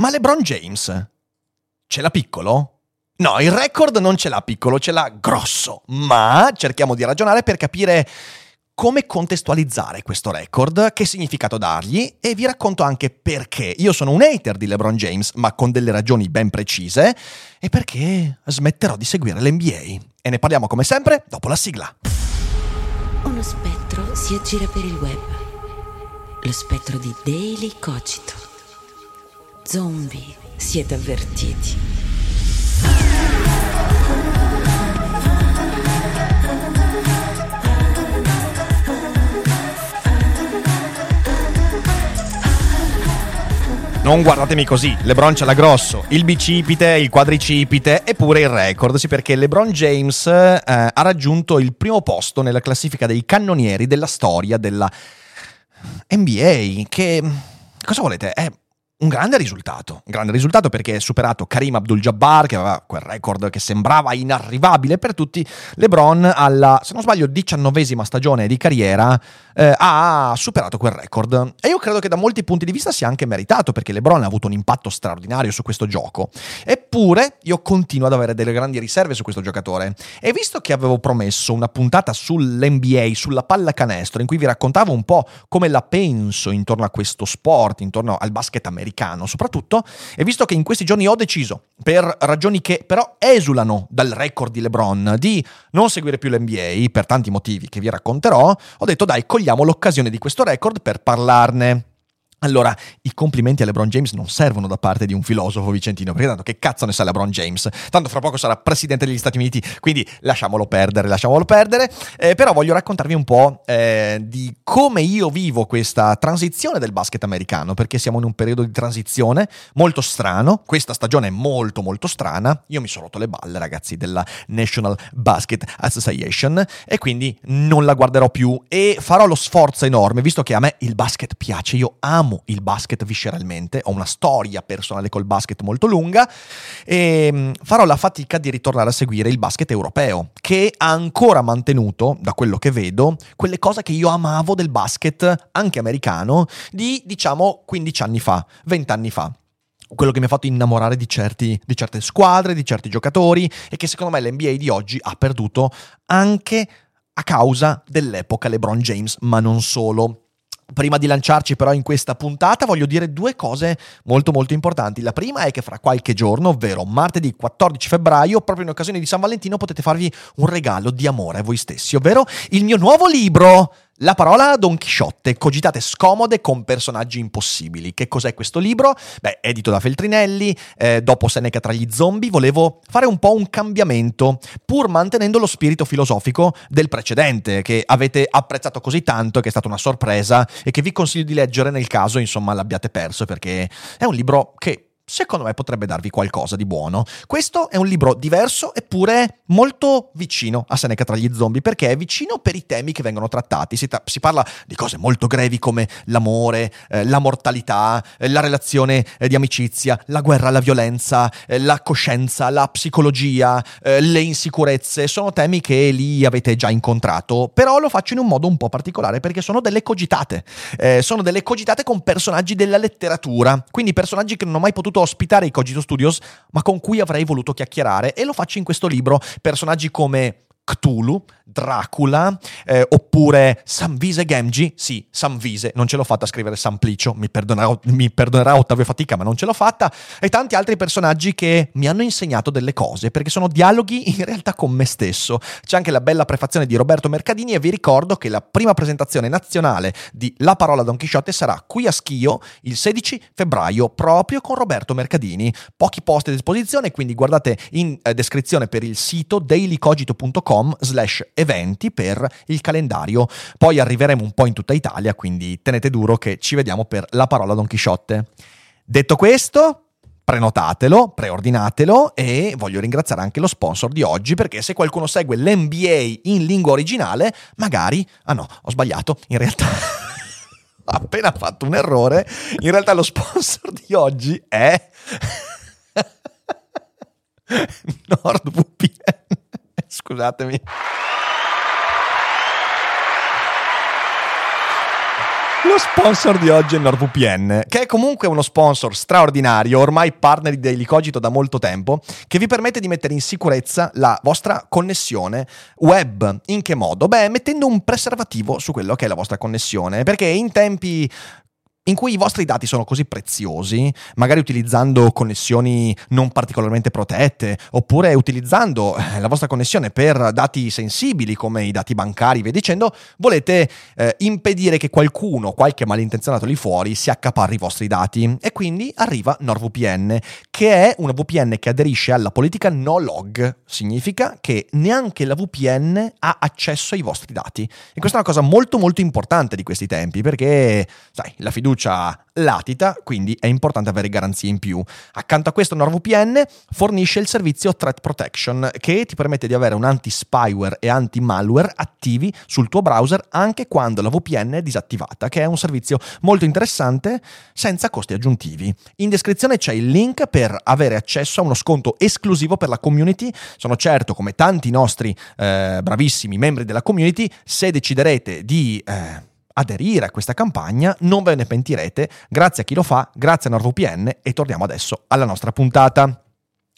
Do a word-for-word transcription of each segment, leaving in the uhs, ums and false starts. Ma LeBron James ce l'ha piccolo? No, il record non ce l'ha piccolo, ce l'ha grosso. Ma cerchiamo di ragionare per capire come contestualizzare questo record, che significato dargli, e vi racconto anche perché. Io sono un hater di LeBron James, ma con delle ragioni ben precise, e perché smetterò di seguire l'N B A. E ne parliamo come sempre dopo la sigla. Uno spettro si aggira per il web. Lo spettro di Daily Cogito. Zombie, siete avvertiti. Non guardatemi così, LeBron ce l'ha grosso, il bicipite, il quadricipite e pure il record, sì, perché LeBron James eh, ha raggiunto il primo posto nella classifica dei cannonieri della storia della N B A, che cosa volete? Eh Un grande risultato, un grande risultato perché ha superato Kareem Abdul-Jabbar, che aveva quel record che sembrava inarrivabile per tutti. LeBron, alla, se non sbaglio, diciannovesima stagione di carriera, eh, ha superato quel record. E io credo che da molti punti di vista sia anche meritato, perché LeBron ha avuto un impatto straordinario su questo gioco. Eppure io continuo ad avere delle grandi riserve su questo giocatore. E visto che avevo promesso una puntata sull'N B A, sulla pallacanestro, in cui vi raccontavo un po' come la penso intorno a questo sport, intorno al basket americano, soprattutto, e visto che in questi giorni ho deciso, per ragioni che però esulano dal record di LeBron, di non seguire più l'N B A per tanti motivi che vi racconterò, ho detto dai, cogliamo l'occasione di questo record per parlarne. Allora, i complimenti a LeBron James non servono da parte di un filosofo vicentino, perché tanto che cazzo ne sa LeBron James? Tanto fra poco sarà presidente degli Stati Uniti, quindi lasciamolo perdere, lasciamolo perdere. Eh, però voglio raccontarvi un po' eh, di come io vivo questa transizione del basket americano, perché siamo in un periodo di transizione molto strano. Questa stagione è molto molto strana. Io mi sono rotto le balle, ragazzi, della National Basket Association, e quindi non la guarderò più e farò lo sforzo enorme, visto che a me il basket piace, io amo il basket visceralmente, ho una storia personale col basket molto lunga, e farò la fatica di ritornare a seguire il basket europeo, che ha ancora mantenuto, da quello che vedo, quelle cose che io amavo del basket anche americano di, diciamo, quindici anni fa, venti anni fa. Quello che mi ha fatto innamorare di certi di certe squadre, di certi giocatori, e che secondo me l'N B A di oggi ha perduto anche a causa dell'epoca LeBron James, ma non solo. Prima di lanciarci però in questa puntata voglio dire due cose molto molto importanti. La prima è che fra qualche giorno, ovvero martedì quattordici febbraio, proprio in occasione di San Valentino, potete farvi un regalo di amore a voi stessi, ovvero il mio nuovo libro La parola Don Chisciotte, cogitate scomode con personaggi impossibili. Che cos'è questo libro? Beh, edito da Feltrinelli, eh, dopo Seneca tra gli zombie volevo fare un po' un cambiamento, pur mantenendo lo spirito filosofico del precedente, che avete apprezzato così tanto, che è stata una sorpresa e che vi consiglio di leggere nel caso, insomma, l'abbiate perso, perché è un libro che secondo me potrebbe darvi qualcosa di buono. Questo è un libro diverso, eppure molto vicino a Seneca tra gli zombie, perché è vicino per i temi che vengono trattati. Si, tra- si parla di cose molto grevi come l'amore, eh, la mortalità, eh, la relazione eh, di amicizia, la guerra, la violenza, eh, la coscienza, la psicologia, eh, le insicurezze. Sono temi che lì avete già incontrato, però lo faccio in un modo un po' particolare, perché sono delle cogitate. Eh, sono delle cogitate con personaggi della letteratura, quindi personaggi che non ho mai potuto ospitare i Cogito Studios, ma con cui avrei voluto chiacchierare, e lo faccio in questo libro. Personaggi come Cthulhu, Dracula, eh, oppure Samwise Gamgee, sì, Samwise, non ce l'ho fatta a scrivere Samplicio, mi perdonerà, mi perdonerà Ottavio Fatica, ma non ce l'ho fatta, e tanti altri personaggi che mi hanno insegnato delle cose, perché sono dialoghi in realtà con me stesso. C'è anche la bella prefazione di Roberto Mercadini, e vi ricordo che la prima presentazione nazionale di La parola Don Chisciotte sarà qui a Schio il sedici febbraio, proprio con Roberto Mercadini. Pochi posti a disposizione, quindi guardate in eh, descrizione per il sito dailycogito punto com slash eventi per il calendario. Poi arriveremo un po' in tutta Italia, quindi tenete duro che ci vediamo per La parola Don Chisciotte. Detto questo, prenotatelo, preordinatelo, e voglio ringraziare anche lo sponsor di oggi, perché se qualcuno segue l'N B A in lingua originale, magari... Ah no, ho sbagliato, in realtà... ho appena fatto un errore, in realtà lo sponsor di oggi è... NordVPN, scusatemi. Lo sponsor di oggi è NordVPN, che è comunque uno sponsor straordinario, ormai partner di Daily Cogito da molto tempo, che vi permette di mettere in sicurezza la vostra connessione web. In che modo? Beh, mettendo un preservativo su quello che è la vostra connessione, perché in tempi in cui i vostri dati sono così preziosi, magari utilizzando connessioni non particolarmente protette, oppure utilizzando la vostra connessione per dati sensibili come i dati bancari, via dicendo, volete eh, impedire che qualcuno, qualche malintenzionato lì fuori, si accaparri i vostri dati. E quindi arriva NordVPN, che è una V P N che aderisce alla politica no log. Significa che neanche la V P N ha accesso ai vostri dati. E questa è una cosa molto molto importante di questi tempi, perché, sai, la fiducia latita, quindi è importante avere garanzie in più. Accanto a questo, NordVPN fornisce il servizio Threat Protection, che ti permette di avere un anti-spyware e anti-malware attivi sul tuo browser anche quando la V P N è disattivata, che è un servizio molto interessante senza costi aggiuntivi. In descrizione c'è il link per avere accesso a uno sconto esclusivo per la community. Sono certo, come tanti nostri eh, bravissimi membri della community, se deciderete di... Eh, aderire a questa campagna, non ve ne pentirete. Grazie a chi lo fa, grazie a NordVPN, e torniamo adesso alla nostra puntata.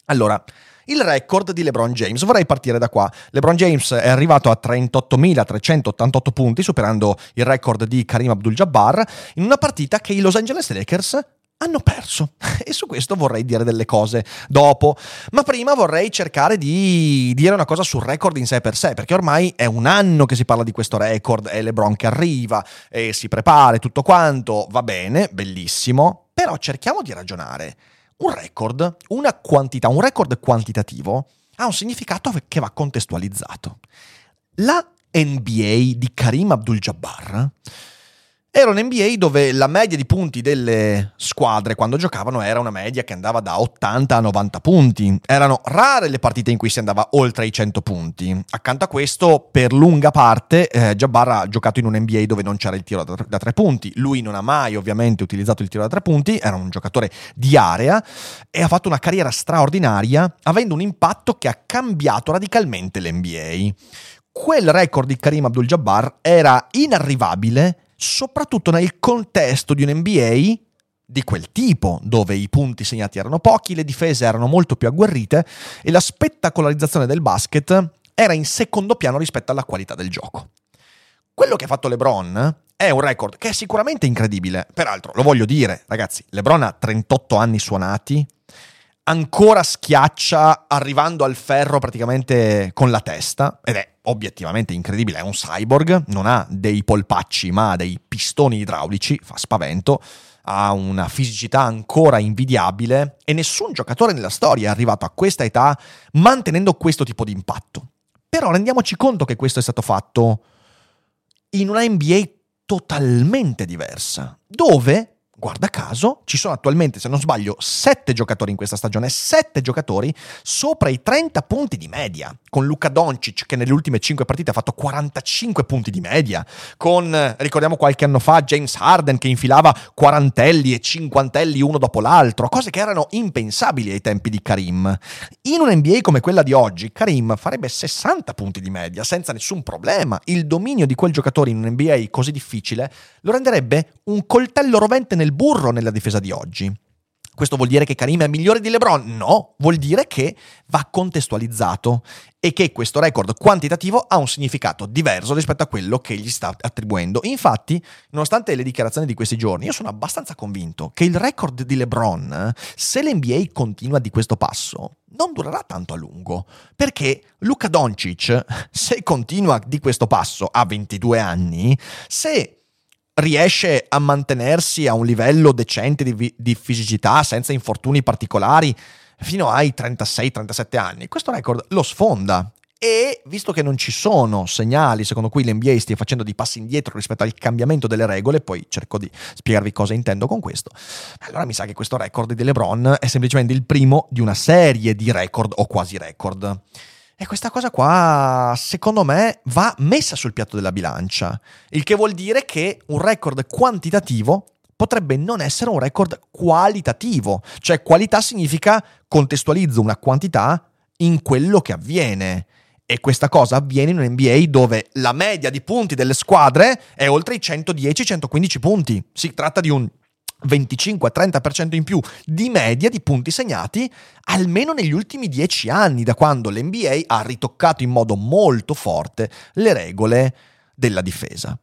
Allora, il record di LeBron James, vorrei partire da qua. LeBron James è arrivato a trentottomilatrecentottantotto punti, superando il record di Kareem Abdul-Jabbar, in una partita che i Los Angeles Lakers hanno perso, e su questo vorrei dire delle cose dopo, ma prima vorrei cercare di dire una cosa sul record in sé per sé, perché ormai è un anno che si parla di questo record, è LeBron che arriva e si prepara, tutto quanto va bene, bellissimo, però cerchiamo di ragionare. Un record, una quantità, un record quantitativo ha un significato che va contestualizzato. La N B A di Kareem Abdul-Jabbar era un N B A dove la media di punti delle squadre quando giocavano era una media che andava da ottanta a novanta punti. Erano rare le partite in cui si andava oltre i cento punti. Accanto a questo, per lunga parte, eh, Jabbar ha giocato in un N B A dove non c'era il tiro da, da tre punti. Lui non ha mai ovviamente utilizzato il tiro da tre punti, era un giocatore di area e ha fatto una carriera straordinaria, avendo un impatto che ha cambiato radicalmente l'N B A. Quel record di Kareem Abdul-Jabbar era inarrivabile soprattutto nel contesto di un N B A di quel tipo, dove i punti segnati erano pochi, le difese erano molto più agguerrite e la spettacolarizzazione del basket era in secondo piano rispetto alla qualità del gioco. Quello che ha fatto LeBron è un record che è sicuramente incredibile. Peraltro, lo voglio dire, ragazzi, LeBron ha trentotto anni suonati, ancora schiaccia arrivando al ferro praticamente con la testa, ed è obiettivamente incredibile, è un cyborg, non ha dei polpacci ma ha dei pistoni idraulici, fa spavento, ha una fisicità ancora invidiabile e nessun giocatore nella storia è arrivato a questa età mantenendo questo tipo di impatto. Però rendiamoci conto che questo è stato fatto in una N B A totalmente diversa, dove, guarda caso, ci sono attualmente, se non sbaglio, sette giocatori in questa stagione, sette giocatori sopra i trenta punti di media, con Luka Doncic che nelle ultime cinque partite ha fatto quarantacinque punti di media, con, ricordiamo qualche anno fa, James Harden che infilava quarantelli e cinquantelli uno dopo l'altro, cose che erano impensabili ai tempi di Kareem. In un N B A come quella di oggi, Kareem farebbe sessanta punti di media senza nessun problema. Il dominio di quel giocatore in un N B A così difficile lo renderebbe un coltello rovente nel burro nella difesa di oggi. Questo vuol dire che Kareem è migliore di LeBron? No, vuol dire che va contestualizzato e che questo record quantitativo ha un significato diverso rispetto a quello che gli sta attribuendo. Infatti, nonostante le dichiarazioni di questi giorni, io sono abbastanza convinto che il record di LeBron, se l'N B A continua di questo passo, non durerà tanto a lungo, perché Luka Doncic, se continua di questo passo a ventidue anni, se riesce a mantenersi a un livello decente di, vi- di fisicità senza infortuni particolari fino ai trentasei trentasette anni, questo record lo sfonda E visto che non ci sono segnali secondo cui l'N B A stia facendo dei passi indietro rispetto al cambiamento delle regole, poi cerco di spiegarvi cosa intendo con questo, allora mi sa che questo record di LeBron è semplicemente il primo di una serie di record o quasi record. E questa cosa qua, secondo me, va messa sul piatto della bilancia, il che vuol dire che un record quantitativo potrebbe non essere un record qualitativo, cioè qualità significa contestualizzo una quantità in quello che avviene. E questa cosa avviene in un N B A dove la media di punti delle squadre è oltre i centodieci centoquindici punti. Si tratta di un venticinque a trenta per cento in più di media di punti segnati almeno negli ultimi dieci anni, da quando l'N B A ha ritoccato in modo molto forte le regole della difesa.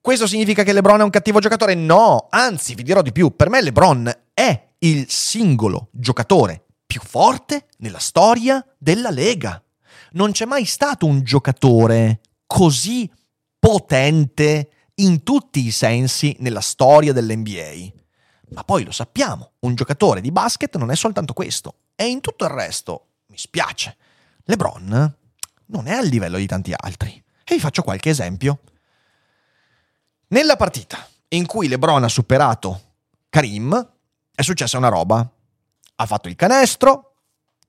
Questo significa che LeBron è un cattivo giocatore? No, anzi, vi dirò di più. Per me LeBron è il singolo giocatore più forte nella storia della Lega. Non c'è mai stato un giocatore così potente in tutti i sensi nella storia dell'N B A. Ma poi lo sappiamo, un giocatore di basket non è soltanto questo. E in tutto il resto, mi spiace, LeBron non è al livello di tanti altri. E vi faccio qualche esempio. Nella partita in cui LeBron ha superato Kareem, è successa una roba. Ha fatto il canestro,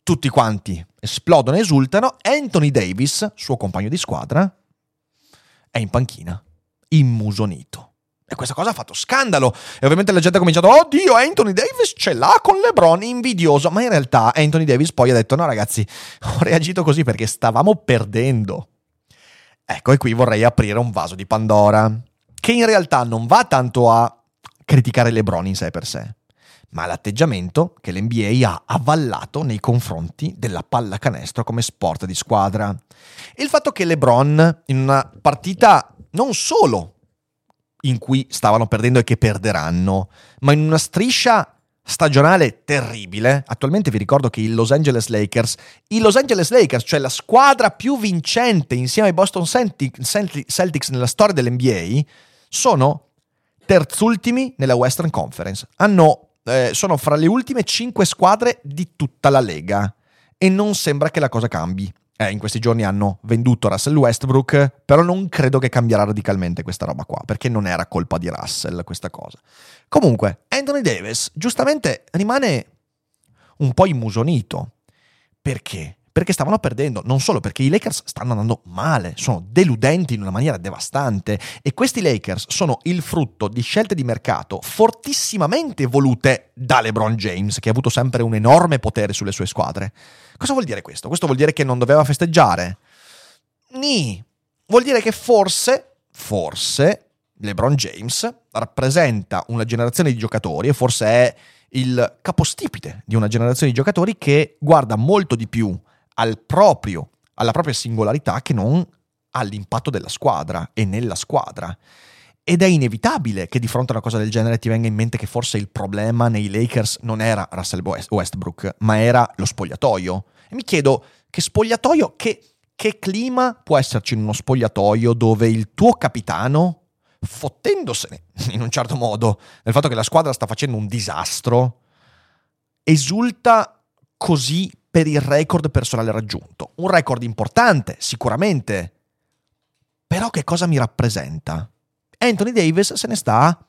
tutti quanti esplodono e esultano. Anthony Davis, suo compagno di squadra, è in panchina, immusonito. E questa cosa ha fatto scandalo. E ovviamente la gente ha cominciato: oddio, Anthony Davis ce l'ha con LeBron, invidioso. Ma in realtà Anthony Davis poi ha detto: no ragazzi, ho reagito così perché stavamo perdendo. Ecco, e qui vorrei aprire un vaso di Pandora, che in realtà non va tanto a criticare LeBron in sé per sé, ma l'atteggiamento che l'N B A ha avallato nei confronti della pallacanestro come sport di squadra. E il fatto che LeBron, in una partita non solo in cui stavano perdendo e che perderanno, ma in una striscia stagionale terribile, attualmente vi ricordo che i Los Angeles Lakers, i Los Angeles Lakers, cioè la squadra più vincente insieme ai Boston Celtics nella storia dell'N B A, sono terzultimi nella Western Conference. Hanno Eh, sono fra le ultime cinque squadre di tutta la Lega e non sembra che la cosa cambi. Eh, in questi giorni hanno venduto Russell Westbrook, però non credo che cambierà radicalmente questa roba qua, perché non era colpa di Russell questa cosa. Comunque, Anthony Davis giustamente rimane un po' immusonito. Perché? Perché stavano perdendo, non solo perché i Lakers stanno andando male, sono deludenti in una maniera devastante e questi Lakers sono il frutto di scelte di mercato fortissimamente volute da LeBron James, che ha avuto sempre un enorme potere sulle sue squadre. Cosa vuol dire questo? Questo vuol dire che non doveva festeggiare? Ni. Vuol dire che forse, forse LeBron James rappresenta una generazione di giocatori e forse è il capostipite di una generazione di giocatori che guarda molto di più Al proprio, alla propria singolarità che non all'impatto della squadra e nella squadra. Ed è inevitabile che di fronte a una cosa del genere ti venga in mente che forse il problema nei Lakers non era Russell Westbrook, ma era lo spogliatoio. E mi chiedo, che spogliatoio, che, che clima può esserci in uno spogliatoio dove il tuo capitano, fottendosene in un certo modo del fatto che la squadra sta facendo un disastro, esulta così per il record personale raggiunto. Un record importante, sicuramente. Però che cosa mi rappresenta? Anthony Davis se ne sta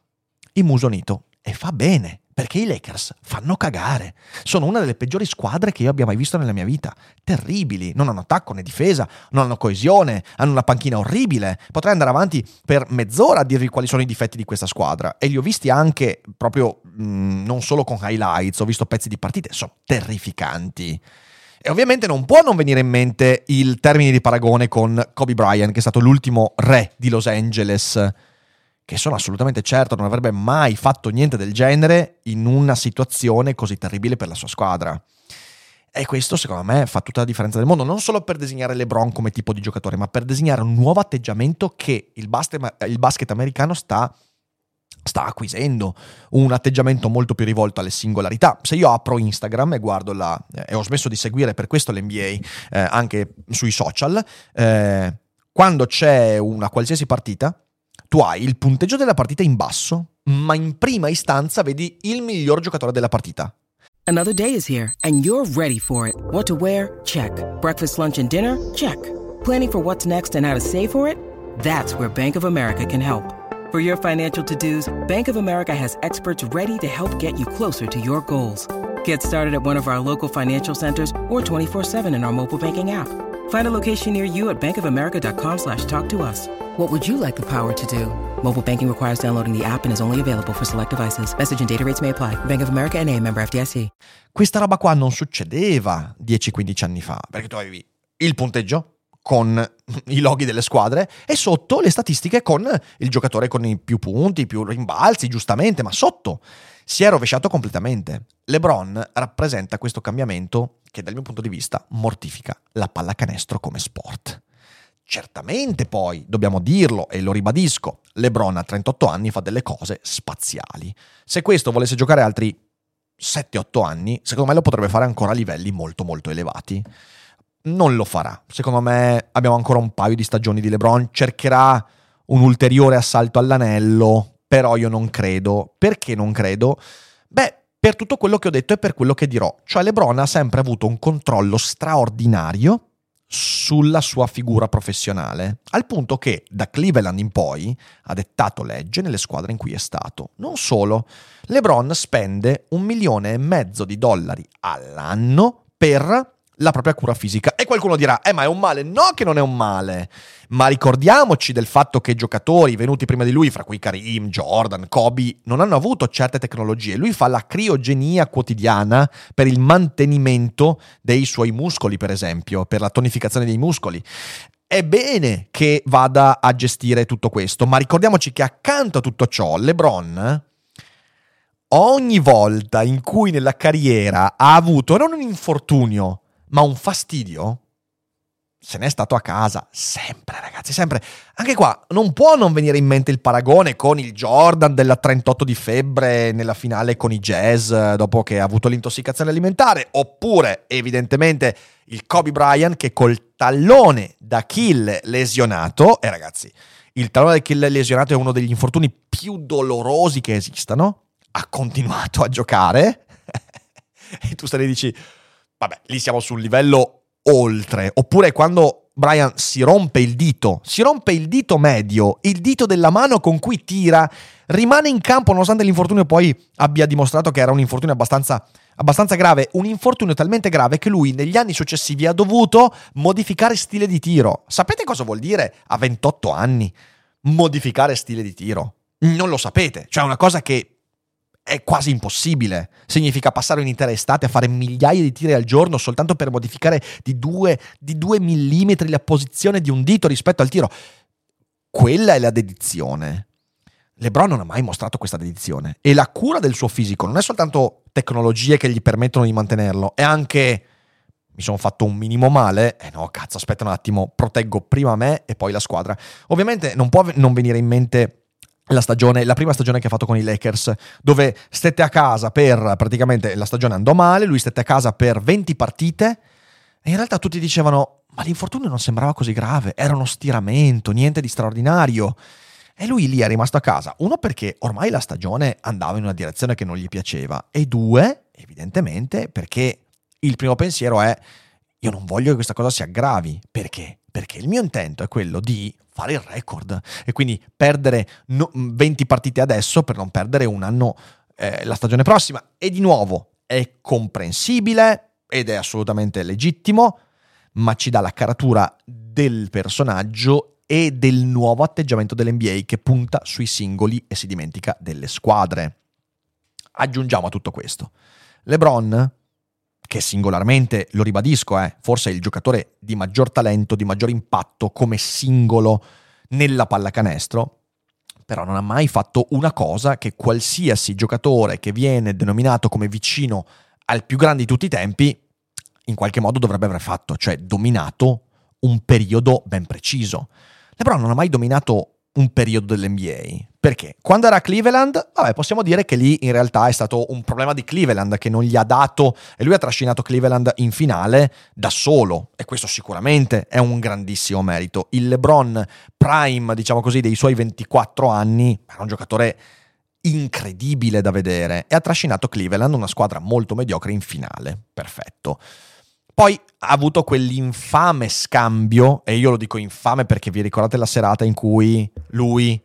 immusonito. E fa bene, perché i Lakers fanno cagare. Sono una delle peggiori squadre che io abbia mai visto nella mia vita. Terribili. Non hanno attacco né difesa, non hanno coesione, hanno una panchina orribile. Potrei andare avanti per mezz'ora a dirvi quali sono i difetti di questa squadra. E li ho visti anche proprio, mh, non solo con highlights, ho visto pezzi di partite. Sono terrificanti. E ovviamente non può non venire in mente il termine di paragone con Kobe Bryant, che è stato l'ultimo re di Los Angeles, che sono assolutamente certo non avrebbe mai fatto niente del genere in una situazione così terribile per la sua squadra. E questo, secondo me, fa tutta la differenza del mondo, non solo per designare LeBron come tipo di giocatore, ma per designare un nuovo atteggiamento che il basket, il basket americano sta, sta acquisendo, un atteggiamento molto più rivolto alle singolarità. Se io apro Instagram e guardo la... e ho smesso di seguire per questo l'N B A, eh, anche sui social, eh, quando c'è una qualsiasi partita, tu hai il punteggio della partita in basso, ma in prima istanza vedi il miglior giocatore della partita. Another day is here, and you're ready for it. What to wear? Check. Breakfast, lunch, and dinner? Check. Planning for what's next and how to save for it? That's where Bank of America can help. For your financial to-dos, Bank of America has experts ready to help get you closer to your goals. Get started at one of our local financial centers or twenty-four seven in our mobile banking app. Find a location near you at bankofamerica.com slash talk to us. What would you like the power to do? Mobile banking requires downloading the app and is only available for select devices. Message and data rates may apply. Bank of America N A, member F D I C. Questa roba qua non succedeva dieci quindici anni fa, perché tu avevi il punteggio con i loghi delle squadre e sotto le statistiche con il giocatore con i più punti, i più rimbalzi, giustamente, ma sotto si è rovesciato completamente. LeBron rappresenta questo cambiamento che dal mio punto di vista mortifica la pallacanestro come sport. Certamente poi, dobbiamo dirlo e lo ribadisco, LeBron a trentotto anni fa delle cose spaziali. Se questo volesse giocare altri sette otto anni, secondo me lo potrebbe fare ancora a livelli molto molto elevati. Non lo farà. Secondo me abbiamo ancora un paio di stagioni di LeBron, cercherà un ulteriore assalto all'anello, però io non credo. Perché non credo? Beh, per tutto quello che ho detto e per quello che dirò. Cioè LeBron ha sempre avuto un controllo straordinario sulla sua figura professionale, al punto che da Cleveland in poi ha dettato legge nelle squadre in cui è stato. Non solo, LeBron spende un milione e mezzo di dollari all'anno per la propria cura fisica. E qualcuno dirà, eh ma è un male? No, che non è un male. Ma ricordiamoci del fatto che giocatori venuti prima di lui, fra cui Kareem, Jordan, Kobe, non hanno avuto certe tecnologie. Lui fa la criogenia quotidiana per il mantenimento dei suoi muscoli, per esempio, per la tonificazione dei muscoli. È bene che vada a gestire tutto questo, ma ricordiamoci che accanto a tutto ciò, LeBron ogni volta in cui nella carriera ha avuto non un infortunio, ma un fastidio, se n'è stato a casa, sempre ragazzi, sempre. Anche qua non può non venire in mente il paragone con il Jordan della trentotto di febbre nella finale con i Jazz dopo che ha avuto l'intossicazione alimentare, oppure evidentemente il Kobe Bryant che col tallone d'Achille lesionato, e ragazzi, il tallone d'Achille lesionato è uno degli infortuni più dolorosi che esistano, ha continuato a giocare e tu stai lì dici vabbè, lì siamo sul livello oltre. Oppure quando Brian si rompe il dito, si rompe il dito medio, il dito della mano con cui tira, rimane in campo nonostante l'infortunio poi abbia dimostrato che era un infortunio abbastanza, abbastanza grave. Un infortunio talmente grave che lui negli anni successivi ha dovuto modificare stile di tiro. Sapete cosa vuol dire a ventotto anni modificare stile di tiro? Non lo sapete, cioè è una cosa che è quasi impossibile. Significa passare un'intera estate a fare migliaia di tiri al giorno soltanto per modificare di due, di due millimetri la posizione di un dito rispetto al tiro. Quella è la dedizione. LeBron non ha mai mostrato questa dedizione. E la cura del suo fisico non è soltanto tecnologie che gli permettono di mantenerlo, è anche mi sono fatto un minimo male, eh no cazzo aspetta un attimo, proteggo prima me e poi la squadra. Ovviamente non può non venire in mente la stagione, la prima stagione che ha fatto con i Lakers, dove stette a casa per, praticamente la stagione andò male, lui stette a casa per venti partite e in realtà tutti dicevano ma l'infortunio non sembrava così grave, era uno stiramento, niente di straordinario. E lui lì è rimasto a casa, uno perché ormai la stagione andava in una direzione che non gli piaceva e due, evidentemente, perché il primo pensiero è io non voglio che questa cosa si aggravi, perché? Perché il mio intento è quello di fare il record e quindi perdere venti partite adesso per non perdere un anno eh, la stagione prossima. E di nuovo è comprensibile ed è assolutamente legittimo, ma ci dà la caratura del personaggio e del nuovo atteggiamento dell'N B A che punta sui singoli e si dimentica delle squadre. Aggiungiamo a tutto questo LeBron, che singolarmente, lo ribadisco, eh, forse è il giocatore di maggior talento, di maggior impatto come singolo nella pallacanestro, però non ha mai fatto una cosa che qualsiasi giocatore che viene denominato come vicino al più grande di tutti i tempi in qualche modo dovrebbe aver fatto, cioè dominato un periodo ben preciso. LeBron non ha mai dominato un periodo dell'N B A. Perché? Quando era a Cleveland, vabbè, possiamo dire che lì in realtà è stato un problema di Cleveland che non gli ha dato e lui ha trascinato Cleveland in finale da solo e questo sicuramente è un grandissimo merito. Il LeBron Prime, diciamo così, dei suoi ventiquattro anni, era un giocatore incredibile da vedere e ha trascinato Cleveland, una squadra molto mediocre, in finale. Perfetto. Poi ha avuto quell'infame scambio, e io lo dico infame perché vi ricordate la serata in cui lui,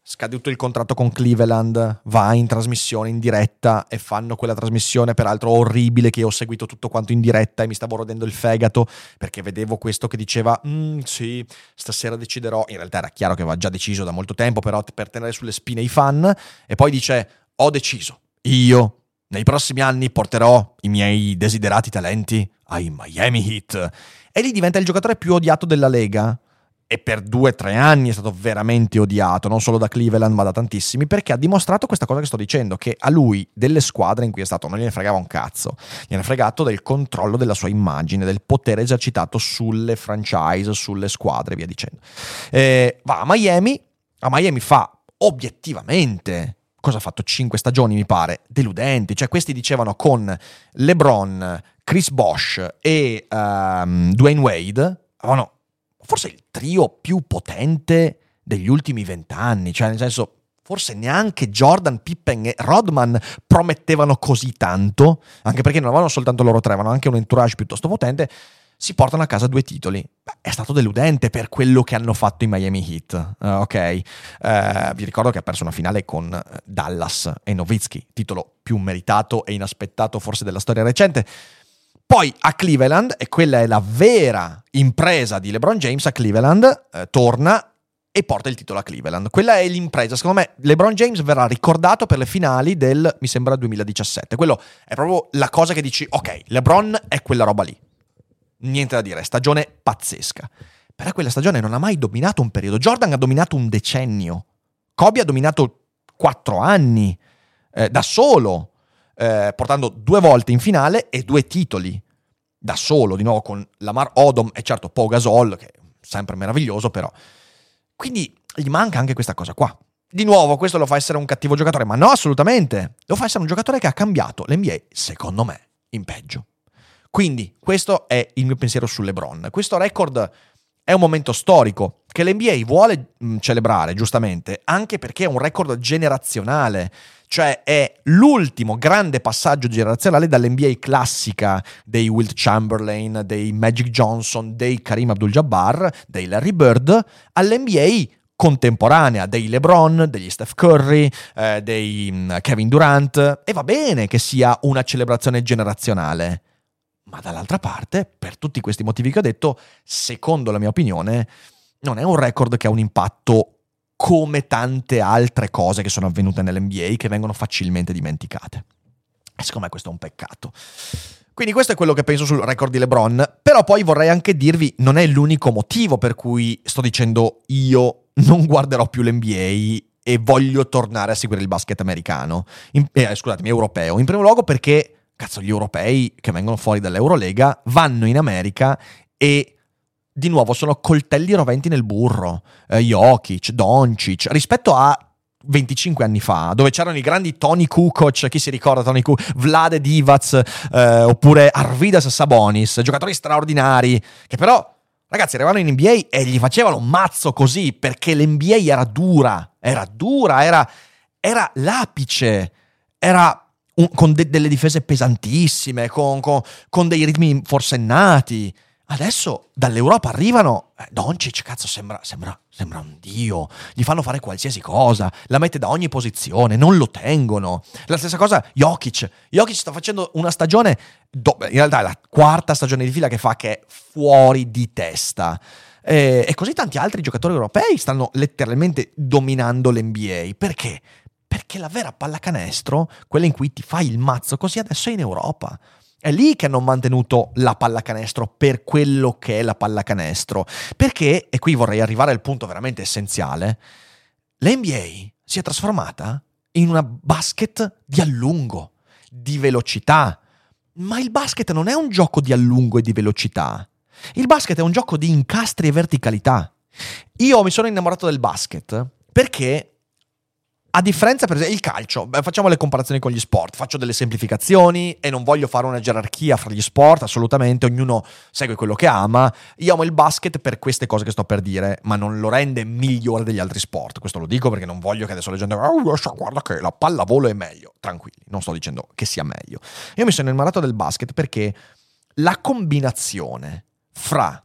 scaduto il contratto con Cleveland, va in trasmissione in diretta e fanno quella trasmissione peraltro orribile che ho seguito tutto quanto in diretta e mi stavo rodendo il fegato perché vedevo questo che diceva mm, sì, stasera deciderò. In realtà era chiaro che aveva già deciso da molto tempo, però per tenere sulle spine i fan, e poi dice: ho deciso, io nei prossimi anni porterò i miei desiderati talenti ai Miami Heat, e lì diventa il giocatore più odiato della Lega. E per due o tre anni è stato veramente odiato, non solo da Cleveland ma da tantissimi, perché ha dimostrato questa cosa che sto dicendo, che a lui delle squadre in cui è stato non gliene fregava un cazzo, gliene fregato del controllo della sua immagine, del potere esercitato sulle franchise, sulle squadre, via dicendo. Eh, va a Miami, a Miami fa obiettivamente, cosa ha fatto, cinque stagioni mi pare, deludenti, cioè questi dicevano con LeBron, Chris Bosh e um, Dwayne Wade, oh no, forse il trio più potente degli ultimi vent'anni, cioè nel senso forse neanche Jordan, Pippen e Rodman promettevano così tanto, anche perché non avevano soltanto loro tre, avevano anche un entourage piuttosto potente, si portano a casa due titoli. Beh, è stato deludente per quello che hanno fatto i Miami Heat, uh, ok? Uh, vi ricordo che ha perso una finale con Dallas e Nowitzki, titolo più meritato e inaspettato forse della storia recente. Poi a Cleveland, e quella è la vera impresa di LeBron James, a Cleveland eh, torna e porta il titolo a Cleveland. Quella è l'impresa. Secondo me LeBron James verrà ricordato per le finali del, mi sembra, duemiladiciassette. Quello è proprio la cosa che dici, ok, LeBron è quella roba lì. Niente da dire, stagione pazzesca. Però quella stagione non ha mai dominato un periodo. Jordan ha dominato un decennio. Kobe ha dominato quattro anni eh, da solo. Eh, portando due volte in finale e due titoli da solo, di nuovo con Lamar Odom e certo Pau Gasol, che è sempre meraviglioso, però quindi gli manca anche questa cosa qua. Di nuovo, questo lo fa essere un cattivo giocatore, ma no, assolutamente, lo fa essere un giocatore che ha cambiato l'N B A, secondo me, in peggio. Quindi questo è il mio pensiero su LeBron. Questo record è un momento storico che l'N B A vuole mh, celebrare, giustamente, anche perché è un record generazionale. Cioè è l'ultimo grande passaggio generazionale dall'N B A classica dei Wilt Chamberlain, dei Magic Johnson, dei Kareem Abdul-Jabbar, dei Larry Bird, all'N B A contemporanea, dei LeBron, degli Steph Curry, eh, dei Kevin Durant. E va bene che sia una celebrazione generazionale, ma dall'altra parte, per tutti questi motivi che ho detto, secondo la mia opinione, non è un record che ha un impatto come tante altre cose che sono avvenute nell'N B A, che vengono facilmente dimenticate. E secondo me questo è un peccato. Quindi questo è quello che penso sul record di LeBron. Però poi vorrei anche dirvi, non è l'unico motivo per cui sto dicendo io non guarderò più l'N B A e voglio tornare a seguire il basket americano. In, eh, scusatemi, europeo. In primo luogo perché, cazzo, gli europei che vengono fuori dall'Eurolega vanno in America e di nuovo sono coltelli roventi nel burro, eh, Jokic, Doncic, rispetto a venticinque anni fa, dove c'erano i grandi Tony Kukoc, chi si ricorda Tony Kukoc, Vlade Divac, eh, oppure Arvidas Sabonis, giocatori straordinari, che però, ragazzi, arrivavano in N B A e gli facevano un mazzo così, perché l'N B A era dura, era dura, era, era l'apice, era... Un, con de- delle difese pesantissime, con, con, con dei ritmi forsennati. Adesso dall'Europa arrivano, eh, Doncic, cazzo, sembra, sembra, sembra un dio, gli fanno fare qualsiasi cosa, la mette da ogni posizione, non lo tengono. La stessa cosa Jokic, Jokic sta facendo una stagione, do- in realtà è la quarta stagione di fila che fa, che è fuori di testa. Eh, e così tanti altri giocatori europei stanno letteralmente dominando l'N B A, perché? Perché la vera pallacanestro, quella in cui ti fai il mazzo così, adesso è in Europa. È lì che hanno mantenuto la pallacanestro per quello che è la pallacanestro. Perché, e qui vorrei arrivare al punto veramente essenziale, l'N B A si è trasformata in una basket di allungo, di velocità. Ma il basket non è un gioco di allungo e di velocità. Il basket è un gioco di incastri e verticalità. Io mi sono innamorato del basket perché... A differenza, per esempio, il calcio, facciamo le comparazioni con gli sport, faccio delle semplificazioni e non voglio fare una gerarchia fra gli sport, assolutamente, ognuno segue quello che ama. Io amo il basket per queste cose che sto per dire, ma non lo rende migliore degli altri sport, questo lo dico perché non voglio che adesso la gente oh, guarda che la pallavolo è meglio, tranquilli, non sto dicendo che sia meglio. Io mi sono innamorato del basket perché la combinazione fra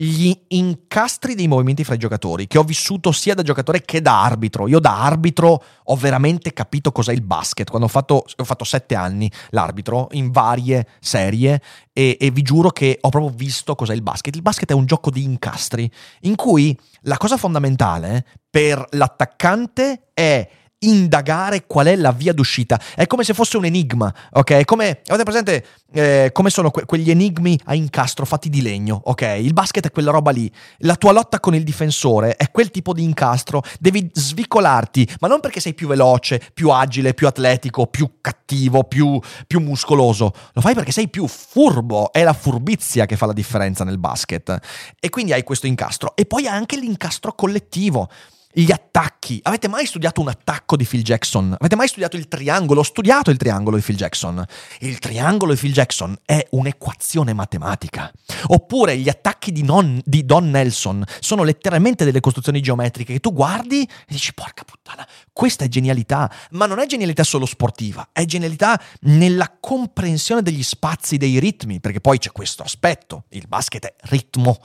gli incastri dei movimenti fra i giocatori che ho vissuto sia da giocatore che da arbitro. Io da arbitro ho veramente capito cos'è il basket quando ho fatto, ho fatto sette anni l'arbitro in varie serie e, e vi giuro che ho proprio visto cos'è il basket. Il basket è un gioco di incastri in cui la cosa fondamentale per l'attaccante è indagare qual è la via d'uscita. È come se fosse un enigma, ok? Come avete presente eh, come sono que- quegli enigmi a incastro fatti di legno, ok? Il basket è quella roba lì. La tua lotta con il difensore è quel tipo di incastro. Devi svicolarti, ma non perché sei più veloce, più agile, più atletico, più cattivo, più, più muscoloso. Lo fai perché sei più furbo. È la furbizia che fa la differenza nel basket. E quindi hai questo incastro. E poi hai anche l'incastro collettivo. Gli attacchi. Avete mai studiato un attacco di Phil Jackson? Avete mai studiato il triangolo? Ho studiato il triangolo di Phil Jackson. Il triangolo di Phil Jackson è un'equazione matematica. Oppure gli attacchi di, non, di Don Nelson sono letteralmente delle costruzioni geometriche che tu guardi e dici porca puttana, questa è genialità. Ma non è genialità solo sportiva, è genialità nella comprensione degli spazi, dei ritmi, perché poi c'è questo aspetto. Il basket è ritmo.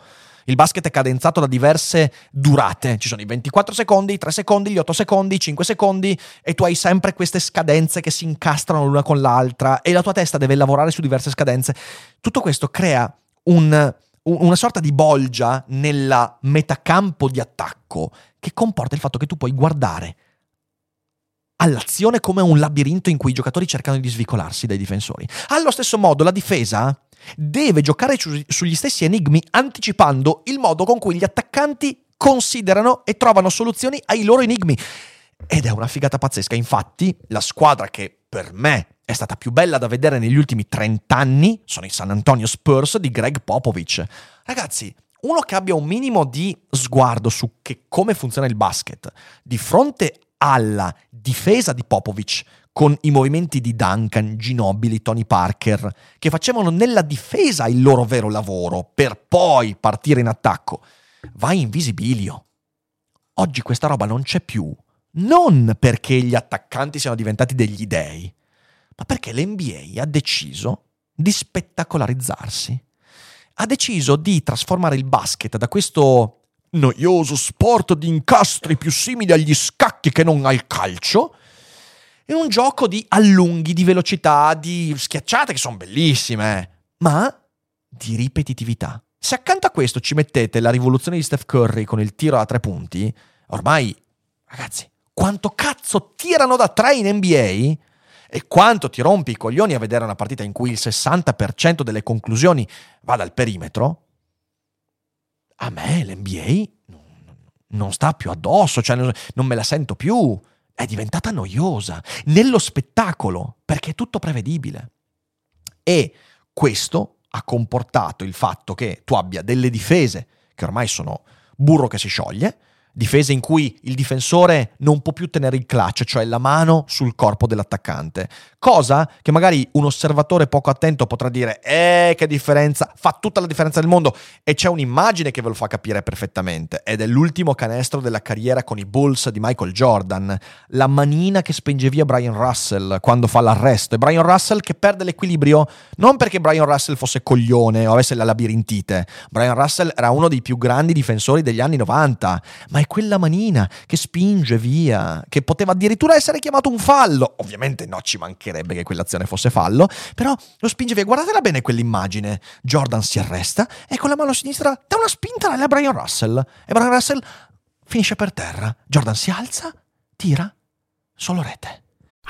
Il basket è cadenzato da diverse durate, ci sono i ventiquattro secondi, i tre secondi, gli otto secondi, i cinque secondi e tu hai sempre queste scadenze che si incastrano l'una con l'altra e la tua testa deve lavorare su diverse scadenze. Tutto questo crea un, una sorta di bolgia nella metacampo di attacco che comporta il fatto che tu puoi guardare all'azione come un labirinto in cui i giocatori cercano di svicolarsi dai difensori. Allo stesso modo la difesa deve giocare su, sugli stessi enigmi anticipando il modo con cui gli attaccanti considerano e trovano soluzioni ai loro enigmi. Ed è una figata pazzesca. Infatti la squadra che per me è stata più bella da vedere negli ultimi trent'anni sono i San Antonio Spurs di Greg Popovich. Ragazzi, uno che abbia un minimo di sguardo su che come funziona il basket di fronte alla difesa di Popovich con i movimenti di Duncan, Ginobili, Tony Parker, che facevano nella difesa il loro vero lavoro per poi partire in attacco, vai in visibilio. Oggi questa roba non c'è più, non perché gli attaccanti siano diventati degli dei, ma perché l'N B A ha deciso di spettacolarizzarsi. Ha deciso di trasformare il basket da questo noioso sport di incastri più simili agli scacchi che non al calcio in un gioco di allunghi, di velocità, di schiacciate che sono bellissime, ma di ripetitività. Se accanto a questo ci mettete la rivoluzione di Steph Curry con il tiro a tre punti, ormai, ragazzi, quanto cazzo tirano da tre in N B A e quanto ti rompi i coglioni a vedere una partita in cui il sessanta per cento delle conclusioni va dal perimetro. A me l'N B A non sta più addosso, cioè non me la sento più, è diventata noiosa nello spettacolo perché è tutto prevedibile. E questo ha comportato il fatto che tu abbia delle difese che ormai sono burro che si scioglie, difese in cui il difensore non può più tenere il clutch, cioè la mano sul corpo dell'attaccante, cosa che magari un osservatore poco attento potrà dire eh che differenza, fa tutta la differenza del mondo, e c'è un'immagine che ve lo fa capire perfettamente ed è l'ultimo canestro della carriera con i Bulls di Michael Jordan, la manina che spinge via Brian Russell quando fa l'arresto e Brian Russell che perde l'equilibrio non perché Brian Russell fosse coglione o avesse la labirintite, Brian Russell era uno dei più grandi difensori degli anni novanta, ma è quella manina che spinge via, che poteva addirittura essere chiamato un fallo. Ovviamente no, ci mancherebbe che quell'azione fosse fallo, però lo spinge via. Guardatela bene quell'immagine. Jordan si arresta e con la mano sinistra dà una spinta alla Brian Russell. E Brian Russell finisce per terra. Jordan si alza, tira, solo rete.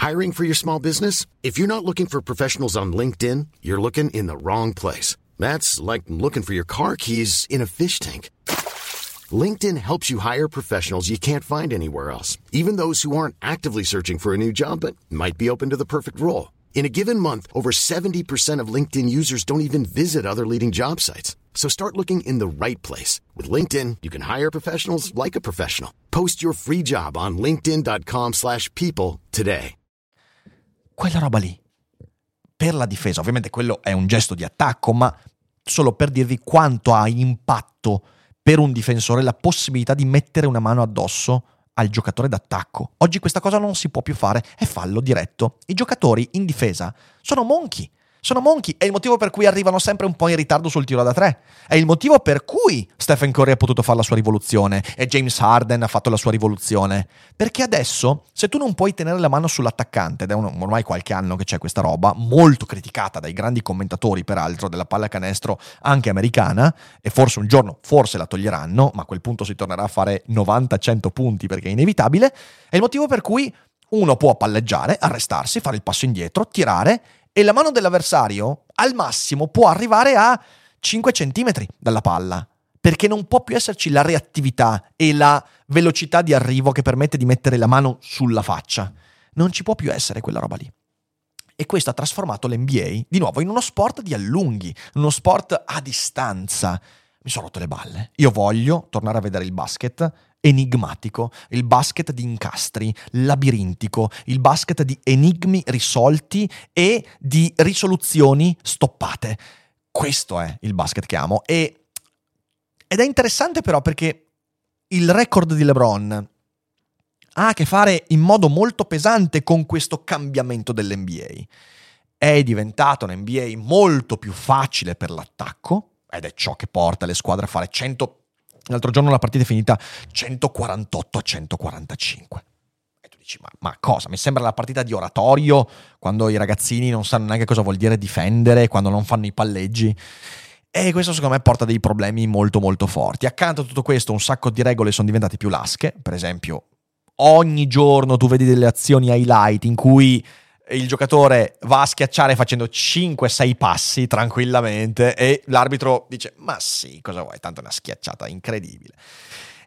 Hiring for your small business? If you're not looking for professionals on LinkedIn, you're looking in the wrong place. That's like looking for your car keys in a fish tank. LinkedIn helps you hire professionals you can't find anywhere else, even those who aren't actively searching for a new job but might be open to the perfect role. In a given month, over seventy percent of LinkedIn users don't even visit other leading job sites. So start looking in the right place. With LinkedIn, you can hire professionals like a professional. Post your free job on linkedin dot com slash people today. Quella roba lì, per la difesa, ovviamente quello è un gesto di attacco, ma solo per dirvi quanto ha impatto per un difensore la possibilità di mettere una mano addosso al giocatore d'attacco. Oggi questa cosa non si può più fare, è fallo diretto. I giocatori in difesa sono monchi, sono monchi, è il motivo per cui arrivano sempre un po' in ritardo sul tiro da tre, è il motivo per cui Stephen Curry ha potuto fare la sua rivoluzione e James Harden ha fatto la sua rivoluzione, perché adesso se tu non puoi tenere la mano sull'attaccante, ed è un, ormai qualche anno che c'è questa roba, molto criticata dai grandi commentatori peraltro della pallacanestro anche americana, e forse un giorno forse la toglieranno, ma a quel punto si tornerà a fare novanta cento punti perché è inevitabile, è il motivo per cui uno può palleggiare, arrestarsi, fare il passo indietro, tirare, e la mano dell'avversario al massimo può arrivare a cinque centimetri dalla palla, perché non può più esserci la reattività e la velocità di arrivo che permette di mettere la mano sulla faccia. Non ci può più essere quella roba lì. E questo ha trasformato l'N B A di nuovo in uno sport di allunghi, uno sport a distanza. Mi sono rotto le balle. Io voglio tornare a vedere il basket enigmatico, il basket di incastri, labirintico, il basket di enigmi risolti e di risoluzioni stoppate. Questo è il basket che amo. E, ed è interessante però perché il record di LeBron ha a che fare in modo molto pesante con questo cambiamento dell'N B A. È diventato un N B A molto più facile per l'attacco, ed è ciò che porta le squadre a fare cento. L'altro giorno la partita è finita centoquarantotto a centoquarantacinque. E tu dici, ma, ma cosa? Mi sembra la partita di oratorio, quando i ragazzini non sanno neanche cosa vuol dire difendere, quando non fanno i palleggi. E questo secondo me porta dei problemi molto molto forti. Accanto a tutto questo un sacco di regole sono diventate più lasche. Per esempio, ogni giorno tu vedi delle azioni highlight in cui il giocatore va a schiacciare facendo cinque sei passi tranquillamente e l'arbitro dice ma sì, cosa vuoi, tanto è una schiacciata incredibile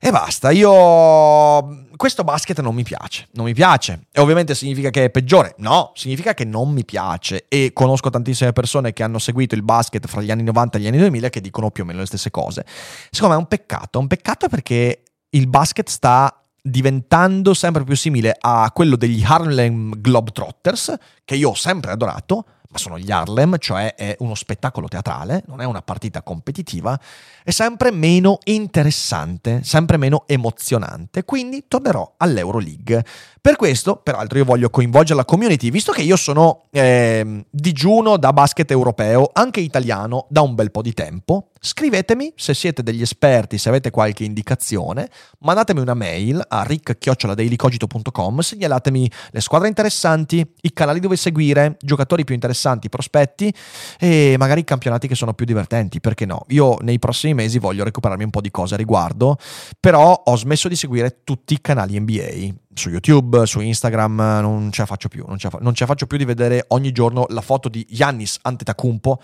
e basta. Io questo basket non mi piace, non mi piace, e ovviamente significa che è peggiore? No, significa che non mi piace, e conosco tantissime persone che hanno seguito il basket fra gli anni novanta e gli anni duemila che dicono più o meno le stesse cose. Secondo me è un peccato, un peccato perché il basket sta diventando sempre più simile a quello degli Harlem Globetrotters, che io ho sempre adorato, ma sono gli Harlem, cioè è uno spettacolo teatrale, non è una partita competitiva, è sempre meno interessante, sempre meno emozionante, quindi tornerò all'Euroleague. Per questo, peraltro, io voglio coinvolgere la community, visto che io sono eh, digiuno da basket europeo, anche italiano, da un bel po' di tempo. Scrivetemi se siete degli esperti, se avete qualche indicazione, mandatemi una mail a rick chiocciola dailycogito punto com, segnalatemi le squadre interessanti, i canali dove seguire, giocatori più interessanti, prospetti e magari campionati che sono più divertenti, perché no? Io nei prossimi mesi voglio recuperarmi un po' di cose a riguardo, però ho smesso di seguire tutti i canali N B A, su YouTube, su Instagram, non ce la faccio più, non ce la, fa- non ce la faccio più di vedere ogni giorno la foto di Giannis Antetokounmpo,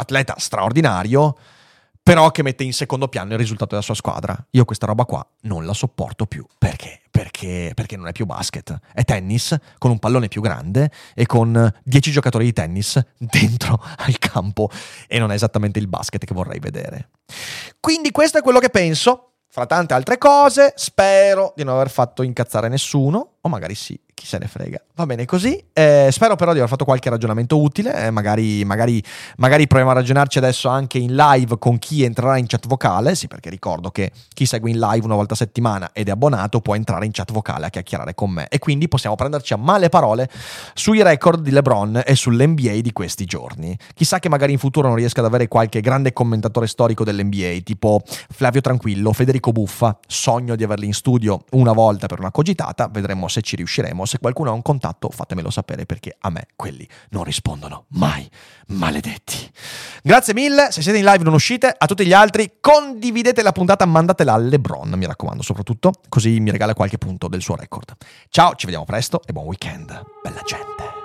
atleta straordinario, però che mette in secondo piano il risultato della sua squadra. Io questa roba qua non la sopporto più. Perché? Perché, perché non è più basket. È tennis con un pallone più grande e con dieci giocatori di tennis dentro al campo. E non è esattamente il basket che vorrei vedere. Quindi questo è quello che penso. Fra tante altre cose, spero di non aver fatto incazzare nessuno, o magari sì, chi se ne frega, va bene così. Eh, spero però di aver fatto qualche ragionamento utile, eh, magari, magari, magari proviamo a ragionarci adesso anche in live con chi entrerà in chat vocale, sì, perché ricordo che chi segue in live una volta a settimana ed è abbonato può entrare in chat vocale a chiacchierare con me, e quindi possiamo prenderci a male parole sui record di LeBron e sull'N B A di questi giorni. Chissà che magari in futuro non riesca ad avere qualche grande commentatore storico dell'N B A, tipo Flavio Tranquillo, Federico Buffa, sogno di averli in studio una volta per una cogitata, vedremo se ci riusciremo. Se qualcuno ha un contatto fatemelo sapere, perché a me quelli non rispondono mai, maledetti. Grazie mille, se siete in live non uscite, a tutti gli altri condividete la puntata, mandatela a LeBron, mi raccomando, soprattutto così mi regala qualche punto del suo record. Ciao, ci vediamo presto e buon weekend, bella gente.